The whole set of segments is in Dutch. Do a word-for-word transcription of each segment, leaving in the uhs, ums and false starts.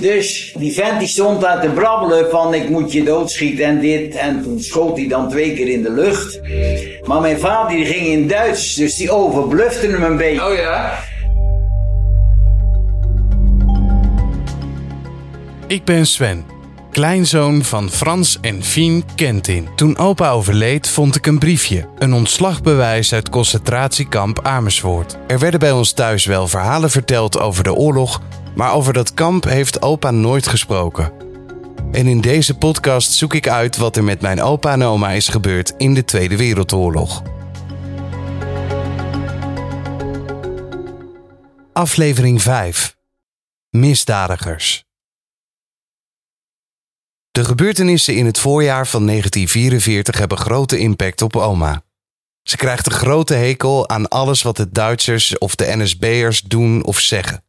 Dus die vent die stond daar te brabbelen van ik moet je doodschieten en dit. En toen schoot hij dan twee keer in de lucht. Maar mijn vader die ging in Duits, dus die overblufte hem een beetje. Oh ja? Ik ben Sven, kleinzoon van Frans en Fien Kentin. Toen opa overleed vond ik een briefje, een ontslagbewijs uit concentratiekamp Amersfoort. Er werden bij ons thuis wel verhalen verteld over de oorlog, maar over dat kamp heeft opa nooit gesproken. En in deze podcast zoek ik uit wat er met mijn opa en oma is gebeurd in de Tweede Wereldoorlog. Aflevering vijf. Misdadigers. De gebeurtenissen in het voorjaar van negentien vierenveertig hebben grote impact op oma. Ze krijgt een grote hekel aan alles wat de Duitsers of de N S B'ers doen of zeggen.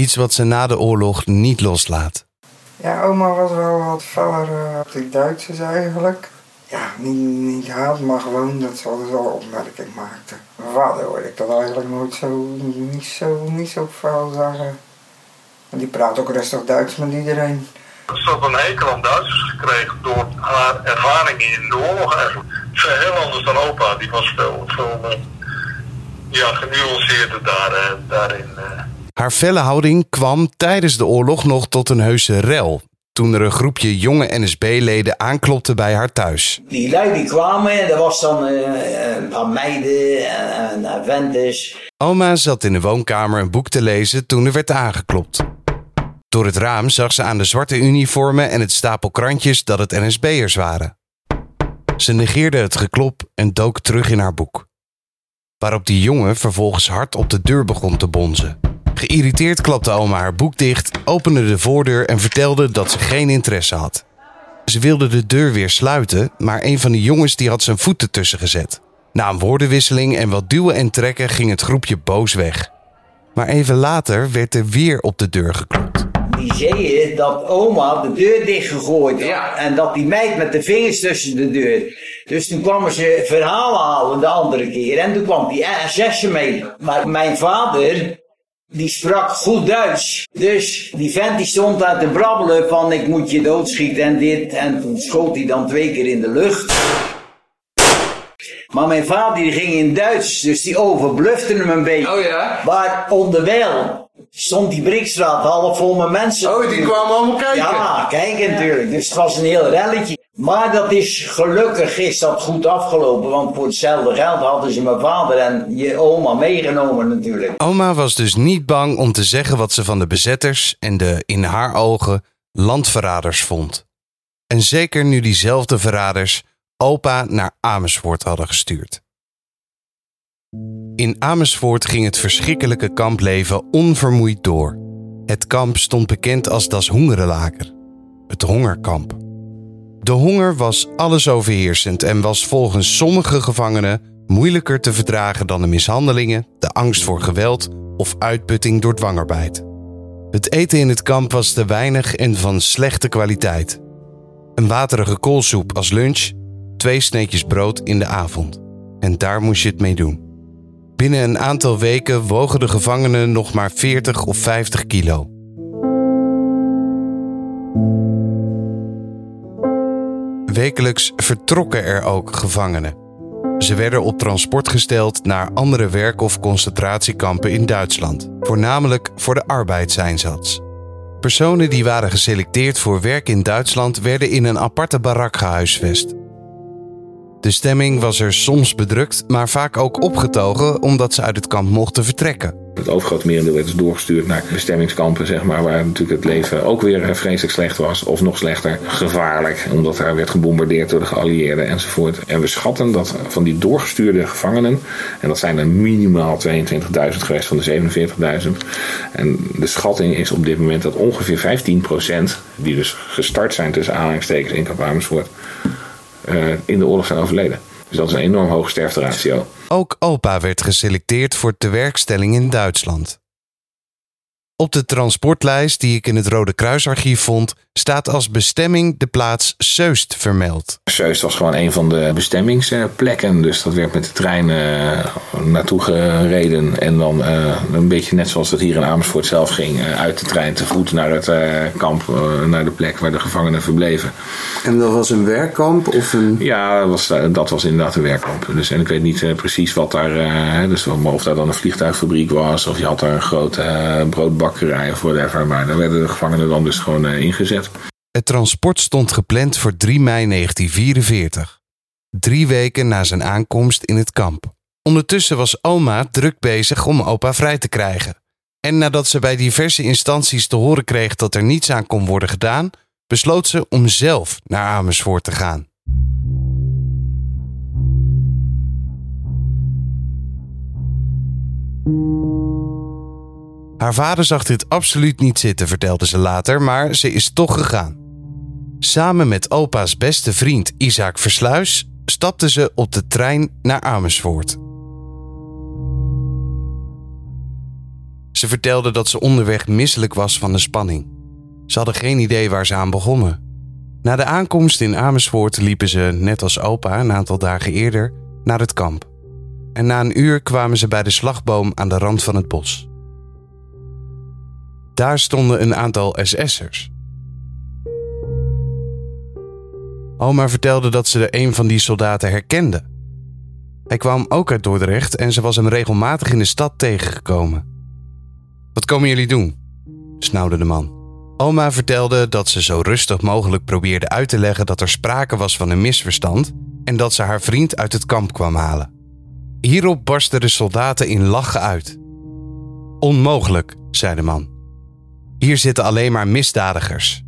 Iets wat ze na de oorlog niet loslaat. Ja, oma was wel wat feller uh, op de Duitsers eigenlijk. Ja, niet, niet haat, maar gewoon dat ze altijd wel opmerking maakte. Mijn vader hoorde ik dat eigenlijk nooit zo, niet zo, niet zo fel zeggen. Die praat ook rustig Duits met iedereen. Ze had een hekel aan Duitsers gekregen door haar ervaring in de oorlog eigenlijk. Ze was heel anders dan opa, die was veel, veel ja, genuanceerder daar, daarin. Haar felle houding kwam tijdens de oorlog nog tot een heuse rel, toen er een groepje jonge N S B-leden aanklopte bij haar thuis. Die lui die kwamen, er was dan uh, een paar meiden en uh, venters. Oma zat in de woonkamer een boek te lezen toen er werd aangeklopt. Door het raam zag ze aan de zwarte uniformen en het stapel krantjes dat het N S B'ers waren. Ze negeerde het geklop en dook terug in haar boek. Waarop die jongen vervolgens hard op de deur begon te bonzen. Geïrriteerd klapte oma haar boek dicht, opende de voordeur en vertelde dat ze geen interesse had. Ze wilde de deur weer sluiten, maar een van de jongens die had zijn voet ertussen gezet. Na een woordenwisseling en wat duwen en trekken ging het groepje boos weg. Maar even later werd er weer op de deur geklopt. Die zeiden dat oma de deur dichtgegooid had. Ja. En dat die meid met de vingers tussen de deur. Dus toen kwamen ze verhalen halen de andere keer. En toen kwam die S S'er mee. Maar mijn vader, die sprak goed Duits. Dus die vent die stond daar te brabbelen van ik moet je doodschieten en dit. En toen schoot hij dan twee keer in de lucht. Maar mijn vader die ging in Duits, dus die overblufte hem een beetje. Oh ja? Maar onderwijl stond die Brikstraat half vol met mensen. Oh, die kwamen allemaal kijken? Ja, kijken natuurlijk. Dus het was een heel relletje. Maar dat is gelukkig is dat goed afgelopen, want voor hetzelfde geld hadden ze mijn vader en je oma meegenomen natuurlijk. Oma was dus niet bang om te zeggen wat ze van de bezetters en de, in haar ogen, landverraders vond. En zeker nu diezelfde verraders opa naar Amersfoort hadden gestuurd. In Amersfoort ging het verschrikkelijke kampleven onvermoeid door. Het kamp stond bekend als das Hungerlager, het hongerkamp. De honger was alles overheersend en was volgens sommige gevangenen moeilijker te verdragen dan de mishandelingen, de angst voor geweld of uitputting door dwangarbeid. Het eten in het kamp was te weinig en van slechte kwaliteit. Een waterige koolsoep als lunch, twee sneetjes brood in de avond. En daar moest je het mee doen. Binnen een aantal weken wogen de gevangenen nog maar veertig of vijftig kilo. Wekelijks vertrokken er ook gevangenen. Ze werden op transport gesteld naar andere werk- of concentratiekampen in Duitsland. Voornamelijk voor de arbeidseinsatz. Personen die waren geselecteerd voor werk in Duitsland werden in een aparte barak gehuisvest. De stemming was er soms bedrukt, maar vaak ook opgetogen omdat ze uit het kamp mochten vertrekken. Het overgrote merendeel werd dus doorgestuurd naar bestemmingskampen, zeg maar, waar natuurlijk het leven ook weer vreselijk slecht was. Of nog slechter, gevaarlijk, omdat daar werd gebombardeerd door de geallieerden enzovoort. En we schatten dat van die doorgestuurde gevangenen, en dat zijn er minimaal tweeëntwintigduizend geweest van de zevenenveertigduizend. En de schatting is op dit moment dat ongeveer vijftien procent, die dus gestart zijn tussen aanhalingstekens in kamp Amersfoort, Uh, in de oorlog zijn overleden. Dus dat is een enorm hoge sterfteratio. Ook opa werd geselecteerd voor tewerkstelling in Duitsland. Op de transportlijst die ik in het Rode Kruisarchief vond, staat als bestemming de plaats Seust vermeld. Seust was gewoon een van de bestemmingsplekken. Dus dat werd met de trein uh, naartoe gereden. En dan uh, een beetje net zoals dat hier in Amersfoort zelf ging. Uh, uit de trein te voet naar het uh, kamp, uh, naar de plek waar de gevangenen verbleven. En dat was een werkkamp? Of een... Ja, dat was, uh, dat was inderdaad een werkkamp. Dus, en ik weet niet uh, precies wat daar... Uh, dus of daar dan een vliegtuigfabriek was. Of je had daar een grote uh, broodbakkerij of whatever. Maar daar werden de gevangenen dan dus gewoon uh, ingezet. Het transport stond gepland voor drie mei negentien vierenveertig. Drie weken na zijn aankomst in het kamp. Ondertussen was oma druk bezig om opa vrij te krijgen. En nadat ze bij diverse instanties te horen kreeg dat er niets aan kon worden gedaan, besloot ze om zelf naar Amersfoort te gaan. Haar vader zag dit absoluut niet zitten, vertelde ze later, maar ze is toch gegaan. Samen met opa's beste vriend Isaac Versluis stapten ze op de trein naar Amersfoort. Ze vertelde dat ze onderweg misselijk was van de spanning. Ze hadden geen idee waar ze aan begonnen. Na de aankomst in Amersfoort liepen ze, net als opa een aantal dagen eerder, naar het kamp. En na een uur kwamen ze bij de slagboom aan de rand van het bos. Daar stonden een aantal S S'ers. Oma vertelde dat ze een van die soldaten herkende. Hij kwam ook uit Dordrecht en ze was hem regelmatig in de stad tegengekomen. Wat komen jullie doen? Snauwde de man. Oma vertelde dat ze zo rustig mogelijk probeerde uit te leggen dat er sprake was van een misverstand en dat ze haar vriend uit het kamp kwam halen. Hierop barsten de soldaten in lachen uit. Onmogelijk, zei de man. Hier zitten alleen maar misdadigers.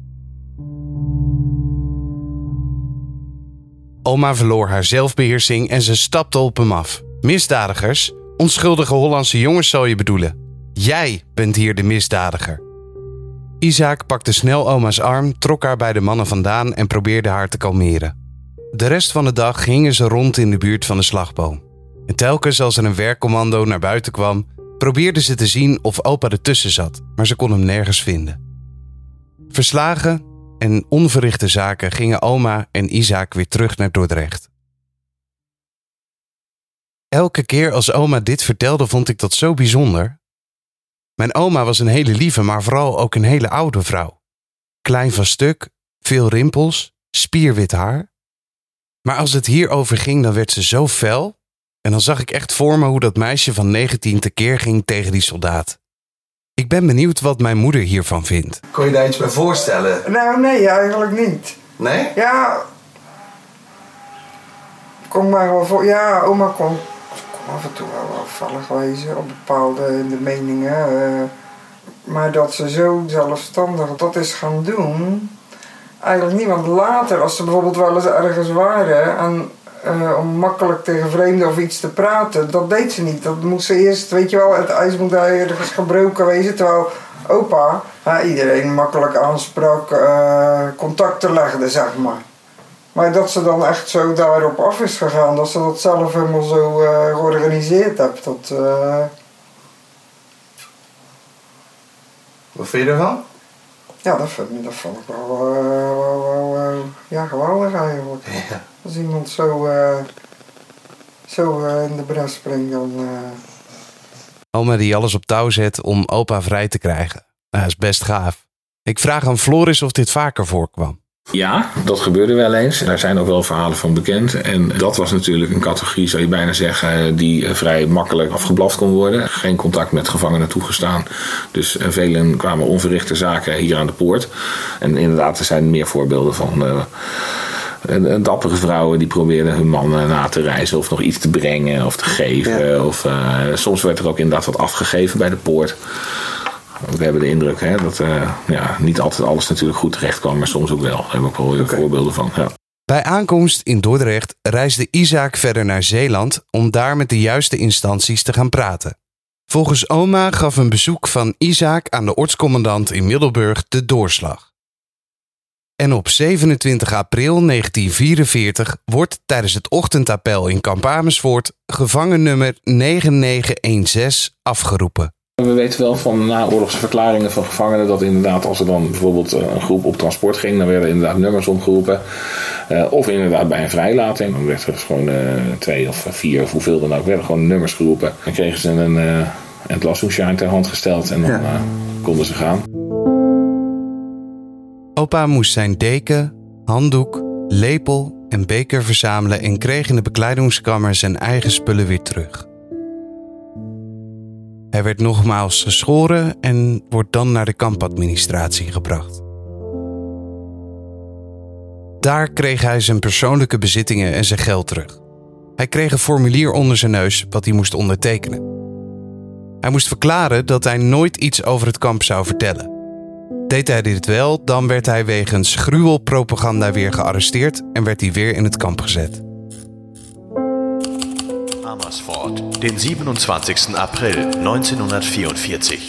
Oma verloor haar zelfbeheersing en ze stapte op hem af. Misdadigers? Onschuldige Hollandse jongens zal je bedoelen. Jij bent hier de misdadiger. Isaac pakte snel oma's arm, trok haar bij de mannen vandaan en probeerde haar te kalmeren. De rest van de dag gingen ze rond in de buurt van de slagboom. En telkens als er een werkcommando naar buiten kwam, probeerden ze te zien of opa ertussen zat, maar ze kon hem nergens vinden. Verslagen en onverrichte zaken gingen oma en Isaac weer terug naar Dordrecht. Elke keer als oma dit vertelde, vond ik dat zo bijzonder. Mijn oma was een hele lieve, maar vooral ook een hele oude vrouw. Klein van stuk, veel rimpels, spierwit haar. Maar als het hierover ging, dan werd ze zo fel. En dan zag ik echt voor me hoe dat meisje van negentien tekeer ging tegen die soldaat. Ik ben benieuwd wat mijn moeder hiervan vindt. Kon je daar iets bij voorstellen? Nou, nee, eigenlijk niet. Nee? Ja. Kom maar wel voor. Ja, oma kon, kon af en toe wel afvallig wezen op bepaalde de meningen. Uh, maar dat ze zo zelfstandig dat is gaan doen, eigenlijk niet. Want later, als ze bijvoorbeeld wel eens ergens waren en Uh, om makkelijk tegen vreemden of iets te praten, dat deed ze niet. Dat moest ze eerst, weet je wel, het ijs moet daar ergens gebroken wezen. Terwijl opa uh, iedereen makkelijk aansprak, uh, contacten legde, zeg maar. Maar dat ze dan echt zo daarop af is gegaan, dat ze dat zelf helemaal zo uh, georganiseerd heeft. Dat, uh... Wat vind je ervan? Ja, dat, vind, dat vond ik wel, uh, wel, wel, wel ja, geweldig eigenlijk. Ja. Als iemand zo, uh, zo uh, in de bres springt, dan... Uh... Oma die alles op touw zet om opa vrij te krijgen. Dat is best gaaf. Ik vraag aan Floris of dit vaker voorkwam. Ja, dat gebeurde wel eens. Daar zijn ook wel verhalen van bekend. En dat was natuurlijk een categorie, zou je bijna zeggen, die vrij makkelijk afgeblaft kon worden. Geen contact met gevangenen toegestaan. Dus velen kwamen onverrichte zaken hier aan de poort. En inderdaad, er zijn meer voorbeelden van... Uh, dappere vrouwen die probeerden hun man na te reizen of nog iets te brengen of te geven. Ja. Of, uh, soms werd er ook inderdaad wat afgegeven bij de poort. We hebben de indruk hè, dat uh, ja, niet altijd alles natuurlijk goed terecht kwam, maar soms ook wel. Daar hebben we ook wel okay. voorbeelden van. Ja. Bij aankomst in Dordrecht reisde Isaac verder naar Zeeland om daar met de juiste instanties te gaan praten. Volgens oma gaf een bezoek van Isaac aan de ortscommandant in Middelburg de doorslag. En op zevenentwintig april negentien vierenveertig wordt tijdens het ochtendappel in Kamp Amersfoort gevangen nummer negenennegenhonderdzestien afgeroepen. We weten wel van naoorlogse verklaringen van gevangenen dat inderdaad als er dan bijvoorbeeld een groep op transport ging, dan werden inderdaad nummers omgeroepen. Uh, of inderdaad bij een vrijlating, dan werd er gewoon uh, twee of vier of hoeveel dan ook, werden gewoon nummers geroepen. Dan kregen ze een uh, Entlassungsschein ter hand gesteld en dan ja. uh, konden ze gaan. Opa moest zijn deken, handdoek, lepel en beker verzamelen en kreeg in de bekleidingskamer zijn eigen spullen weer terug. Hij werd nogmaals geschoren en wordt dan naar de kampadministratie gebracht. Daar kreeg hij zijn persoonlijke bezittingen en zijn geld terug. Hij kreeg een formulier onder zijn neus wat hij moest ondertekenen. Hij moest verklaren dat hij nooit iets over het kamp zou vertellen. Deed hij dit wel, dan werd hij wegens gruwelpropaganda weer gearresteerd en werd hij weer in het kamp gezet. Amersfoort, den siebenundzwanzigsten April neunzehnhundertvierundvierzig.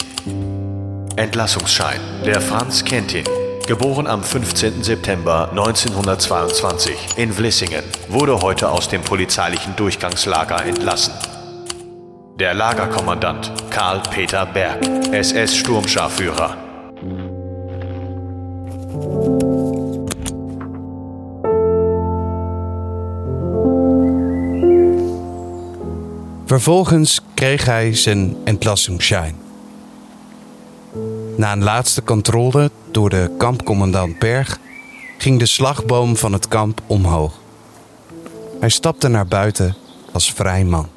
Entlassungsschein der Frans Kentin, geboren am fünfzehnten September neunzehnhundertzweiundzwanzig in Vlissingen, wurde heute aus dem polizeilichen Durchgangslager entlassen. Der Lagerkommandant Karl Peter Berg, S S-Sturmscharführer. Vervolgens kreeg hij zijn Entlassungsschein. Na een laatste controle door de kampcommandant Berg ging de slagboom van het kamp omhoog. Hij stapte naar buiten als vrij man.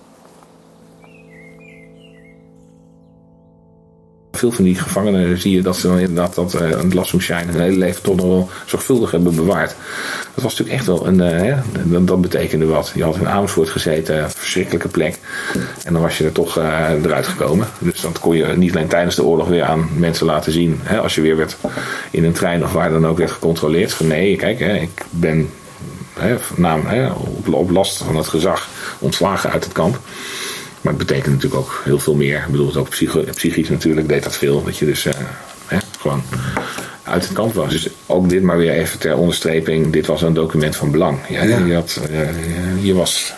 Veel van die gevangenen zie je dat ze dan inderdaad dat uh, Entlassungsschein hun hele leven toch nog wel zorgvuldig hebben bewaard. Dat was natuurlijk echt wel een, uh, hè, dat, dat betekende wat. Je had in Amersfoort gezeten, verschrikkelijke plek. En dan was je er toch uh, eruit gekomen. Dus dat kon je niet alleen tijdens de oorlog weer aan mensen laten zien. Hè, als je weer werd in een trein of waar dan ook werd gecontroleerd. Van nee, kijk, hè, ik ben hè, naam, hè, op, op last van het gezag ontslagen uit het kamp. Maar het betekent natuurlijk ook heel veel meer. Ik bedoel, het ook psycho- psychisch natuurlijk deed dat veel. Dat je dus uh, hè, gewoon uit het kamp was. Dus ook dit maar weer even ter onderstreping. Dit was een document van belang. Ja, ja. Je, had, uh, je was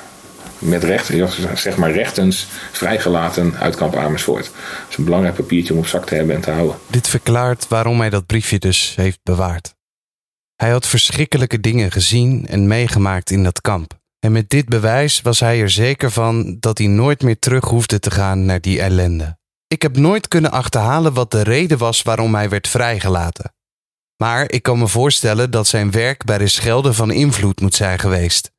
met recht, je was zeg maar rechtens vrijgelaten uit kamp Amersfoort. Dat is een belangrijk papiertje om op zak te hebben en te houden. Dit verklaart waarom hij dat briefje dus heeft bewaard. Hij had verschrikkelijke dingen gezien en meegemaakt in dat kamp. En met dit bewijs was hij er zeker van dat hij nooit meer terug hoefde te gaan naar die ellende. Ik heb nooit kunnen achterhalen wat de reden was waarom hij werd vrijgelaten. Maar ik kan me voorstellen dat zijn werk bij de Schelde van invloed moet zijn geweest.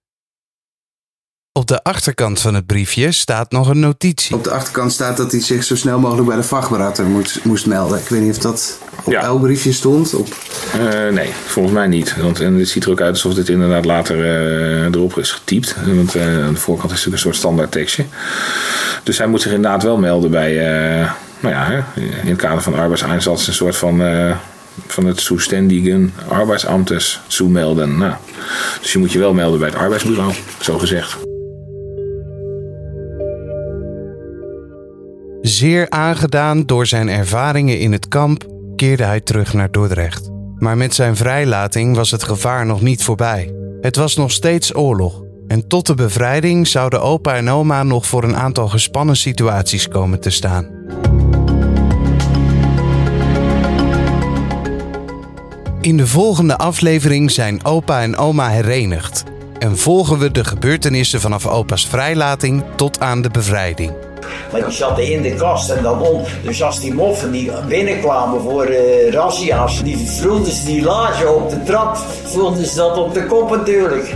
Op de achterkant van het briefje staat nog een notitie. Op de achterkant staat dat hij zich zo snel mogelijk bij de vrachtberater moest, moest melden. Ik weet niet of dat op ja. elk briefje stond. Op... Uh, nee, volgens mij niet. Want, en dit ziet er ook uit alsof dit inderdaad later uh, erop is getypt. Want uh, aan de voorkant is natuurlijk een soort standaard tekstje. Dus hij moet zich inderdaad wel melden bij, uh, nou ja, in het kader van arbeidseinsatz een soort van... Uh, van het zuständigen Arbeitsamtes zu melden. Nou, dus je moet je wel melden bij het arbeidsbureau, zo gezegd. Zeer aangedaan door zijn ervaringen in het kamp keerde hij terug naar Dordrecht. Maar met zijn vrijlating was het gevaar nog niet voorbij. Het was nog steeds oorlog. En tot de bevrijding zouden opa en oma nog voor een aantal gespannen situaties komen te staan. In de volgende aflevering zijn opa en oma herenigd. En volgen we de gebeurtenissen vanaf opa's vrijlating tot aan de bevrijding. Maar die zaten in de kast en dan om. Dus als die moffen die binnenkwamen voor uh, razzia's, die voelden ze die laagje op de trap, voelden ze dat op de kop natuurlijk.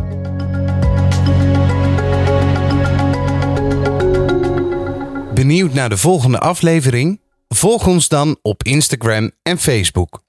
Benieuwd naar de volgende aflevering? Volg ons dan op Instagram en Facebook.